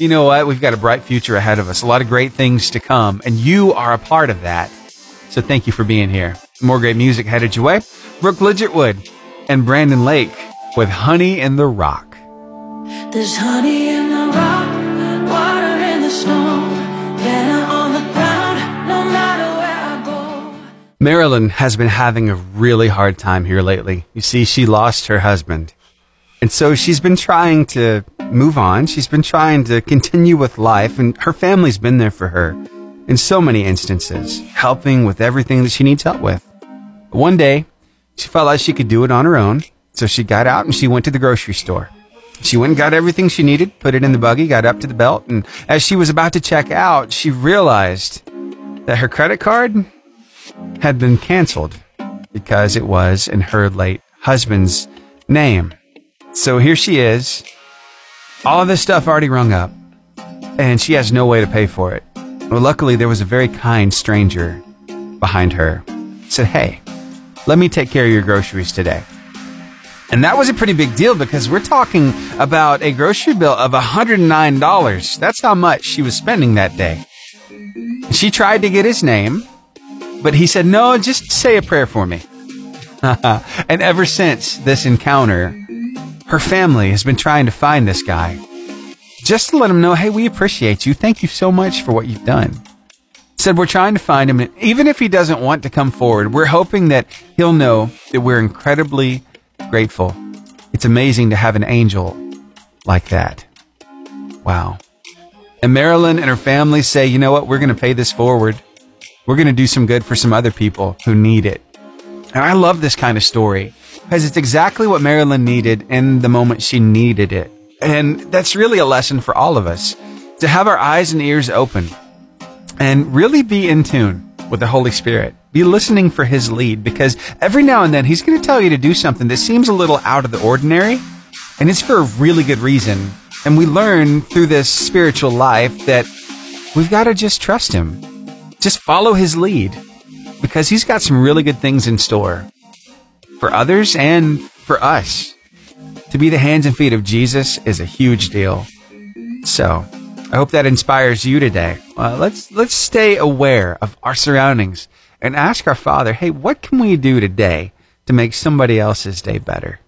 You know what? We've got a bright future ahead of us. A lot of great things to come. And you are a part of that. So thank you for being here. More great music headed your way. Brooke Lidgetwood and Brandon Lake with Honey in the Rock. There's honey in the rock, water in the snow, better on the ground, no matter. Marilyn has been having a really hard time here lately. You see, she lost her husband. And so she's been trying to move on. She's been trying to continue with life, and her family's been there for her in so many instances, helping with everything that she needs help with. One day, she felt like she could do it on her own. So she got out and she went to the grocery store. She went and got everything she needed, put it in the buggy, got up to the belt. And as she was about to check out, she realized that her credit card had been canceled because it was in her late husband's name. So here she is, all of this stuff already rung up, and she has no way to pay for it. Well, luckily, there was a very kind stranger behind her. Said, hey, let me take care of your groceries today. And that was a pretty big deal because we're talking about a grocery bill of $109. That's how much she was spending that day. She tried to get his name, but he said, no, just say a prayer for me. And ever since this encounter, her family has been trying to find this guy just to let him know, hey, we appreciate you. Thank you so much for what you've done. Said, we're trying to find him. And even if he doesn't want to come forward, we're hoping that he'll know that we're incredibly grateful. It's amazing to have an angel like that. Wow. And Marilyn and her family say, you know what? We're going to pay this forward. We're going to do some good for some other people who need it. And I love this kind of story because it's exactly what Marilyn needed in the moment she needed it. And that's really a lesson for all of us to have our eyes and ears open and really be in tune with the Holy Spirit. Be listening for his lead, because every now and then he's going to tell you to do something that seems a little out of the ordinary, and it's for a really good reason. And we learn through this spiritual life that we've got to just trust him. Just follow his lead, because he's got some really good things in store for others and for us. To be the hands and feet of Jesus is a huge deal. So I hope that inspires you today. Let's stay aware of our surroundings and ask our Father, hey, what can we do today to make somebody else's day better?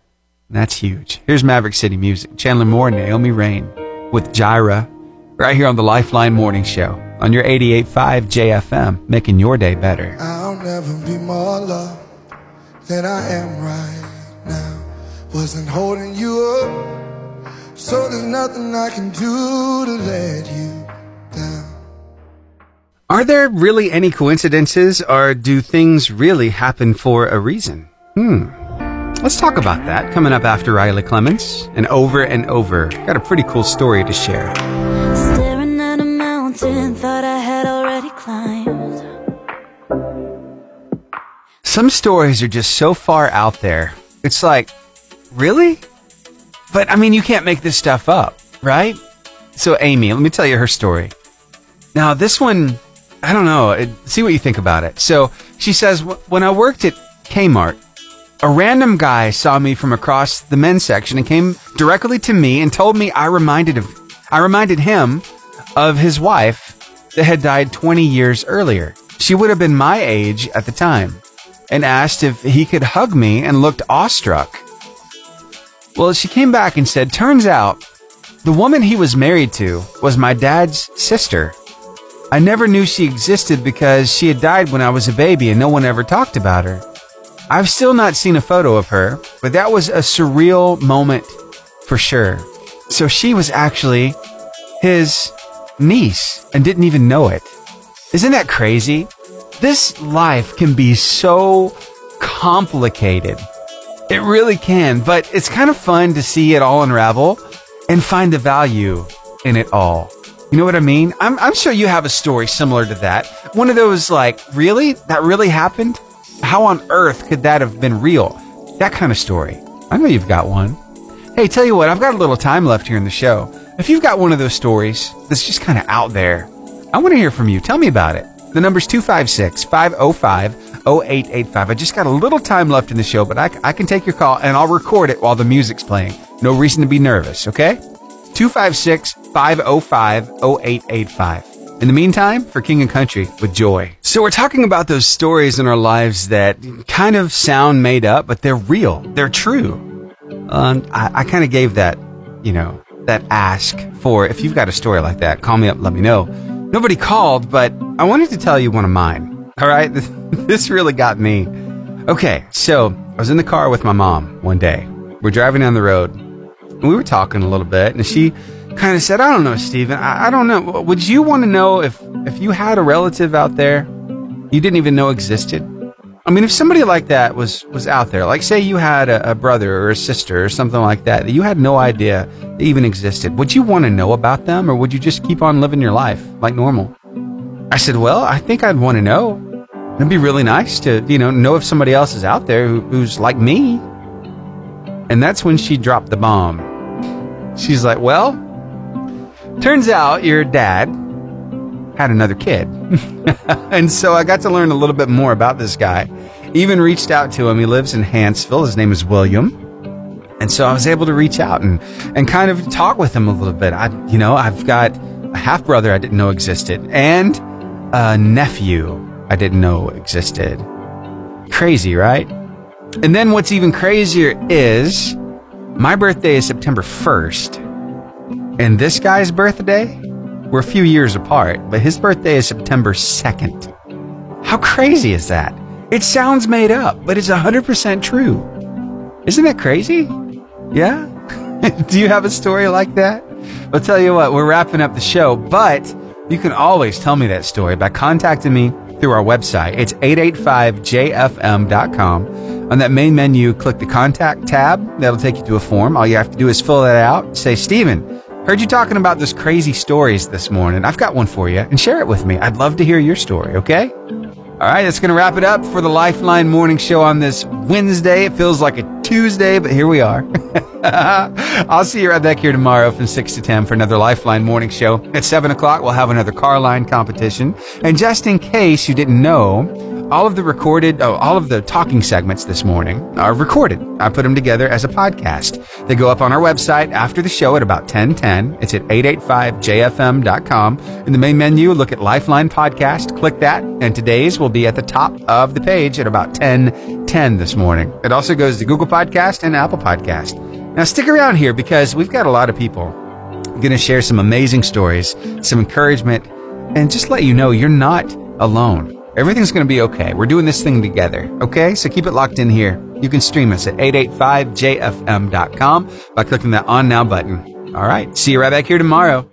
And that's huge. Here's Maverick City Music, Chandler Moore, Naomi Rain with Jaira, right here on the Lifeline Morning Show on your 88.5 JFM, making your day better. I'll never be more loved than I am right now. Wasn't holding you up, so there's nothing I can do to let you down. Are there really any coincidences, or do things really happen for a reason? Let's talk about that coming up after Riley Clements and Over. Got a pretty cool story to share. Staring at a mountain, thought I had already climbed. Some stories are just so far out there. It's like, really? But I mean, you can't make this stuff up, right? So Amy, let me tell you her story. Now this one, I don't know. See what you think about it. So she says, when I worked at Kmart, a random guy saw me from across the men's section and came directly to me and told me I reminded him of his wife that had died 20 years earlier. She would have been my age at the time, and asked if he could hug me and looked awestruck. Well, she came back and said, turns out the woman he was married to was my dad's sister. I never knew she existed because she had died when I was a baby and no one ever talked about her. I've still not seen a photo of her, but that was a surreal moment for sure. So she was actually his niece and didn't even know it. Isn't that crazy? This life can be so complicated. It really can, but it's kind of fun to see it all unravel and find the value in it all. You know what I mean? I'm sure you have a story similar to that. One of those like, really? That really happened? How on earth could that have been real? That kind of story. I know you've got one. Hey, tell you what, I've got a little time left here in the show. If you've got one of those stories that's just kind of out there, I want to hear from you. Tell me about it. The number's 256-505-0885. I just got a little time left in the show, but I can take your call and I'll record it while the music's playing. No reason to be nervous, okay? 256-505-0885. In the meantime, for King and Country with Joy. So we're talking about those stories in our lives that kind of sound made up, but they're real. They're true. I kind of gave that, that ask for, if you've got a story like that, call me up, let me know. Nobody called, but I wanted to tell you one of mine. All right? This really got me. Okay, so I was in the car with my mom one day. We're driving down the road, and we were talking a little bit, and she kind of said, I don't know, Stephen. I don't know. Would you want to know if you had a relative out there you didn't even know existed? I mean, if somebody like that was out there, like say you had a brother or a sister or something like that you had no idea they even existed, would you want to know about them, or would you just keep on living your life like normal? I said, well, I think I'd want to know. It'd be really nice to, know if somebody else is out there who's like me. And that's when she dropped the bomb. She's like, well, turns out your dad had another kid. And so I got to learn a little bit more about this guy. Even reached out to him. He lives in Huntsville. His name is William. And so I was able to reach out and kind of talk with him a little bit. I've got a half-brother I didn't know existed and a nephew I didn't know existed. Crazy, right? And then what's even crazier is my birthday is September 1st. And this guy's birthday, we're a few years apart, but his birthday is September 2nd. How crazy is that? It sounds made up, but it's 100% true. Isn't that crazy? Yeah? Do you have a story like that? I'll tell you what, we're wrapping up the show, but you can always tell me that story by contacting me through our website. It's 885jfm.com. On that main menu, click the Contact tab. That'll take you to a form. All you have to do is fill that out and say, Stephen, heard you talking about those crazy stories this morning. I've got one for you, and share it with me. I'd love to hear your story, okay? All right, that's going to wrap it up for the Lifeline Morning Show on this Wednesday. It feels like a Tuesday, but here we are. I'll see you right back here tomorrow from 6 to 10 for another Lifeline Morning Show. At 7 o'clock, we'll have another car line competition. And just in case you didn't know, all of the talking segments this morning are recorded. I put them together as a podcast. They go up on our website after the show at about 10:10. It's at 885jfm.com. In the main menu, look at Lifeline Podcast, click that, and today's will be at the top of the page at about 10:10 this morning. It also goes to Google Podcast and Apple Podcast. Now stick around here because we've got a lot of people going to share some amazing stories, some encouragement, and just let you know you're not alone. Everything's going to be okay. We're doing this thing together, okay? So keep it locked in here. You can stream us at 885jfm.com by clicking that On Now button. All right, see you right back here tomorrow.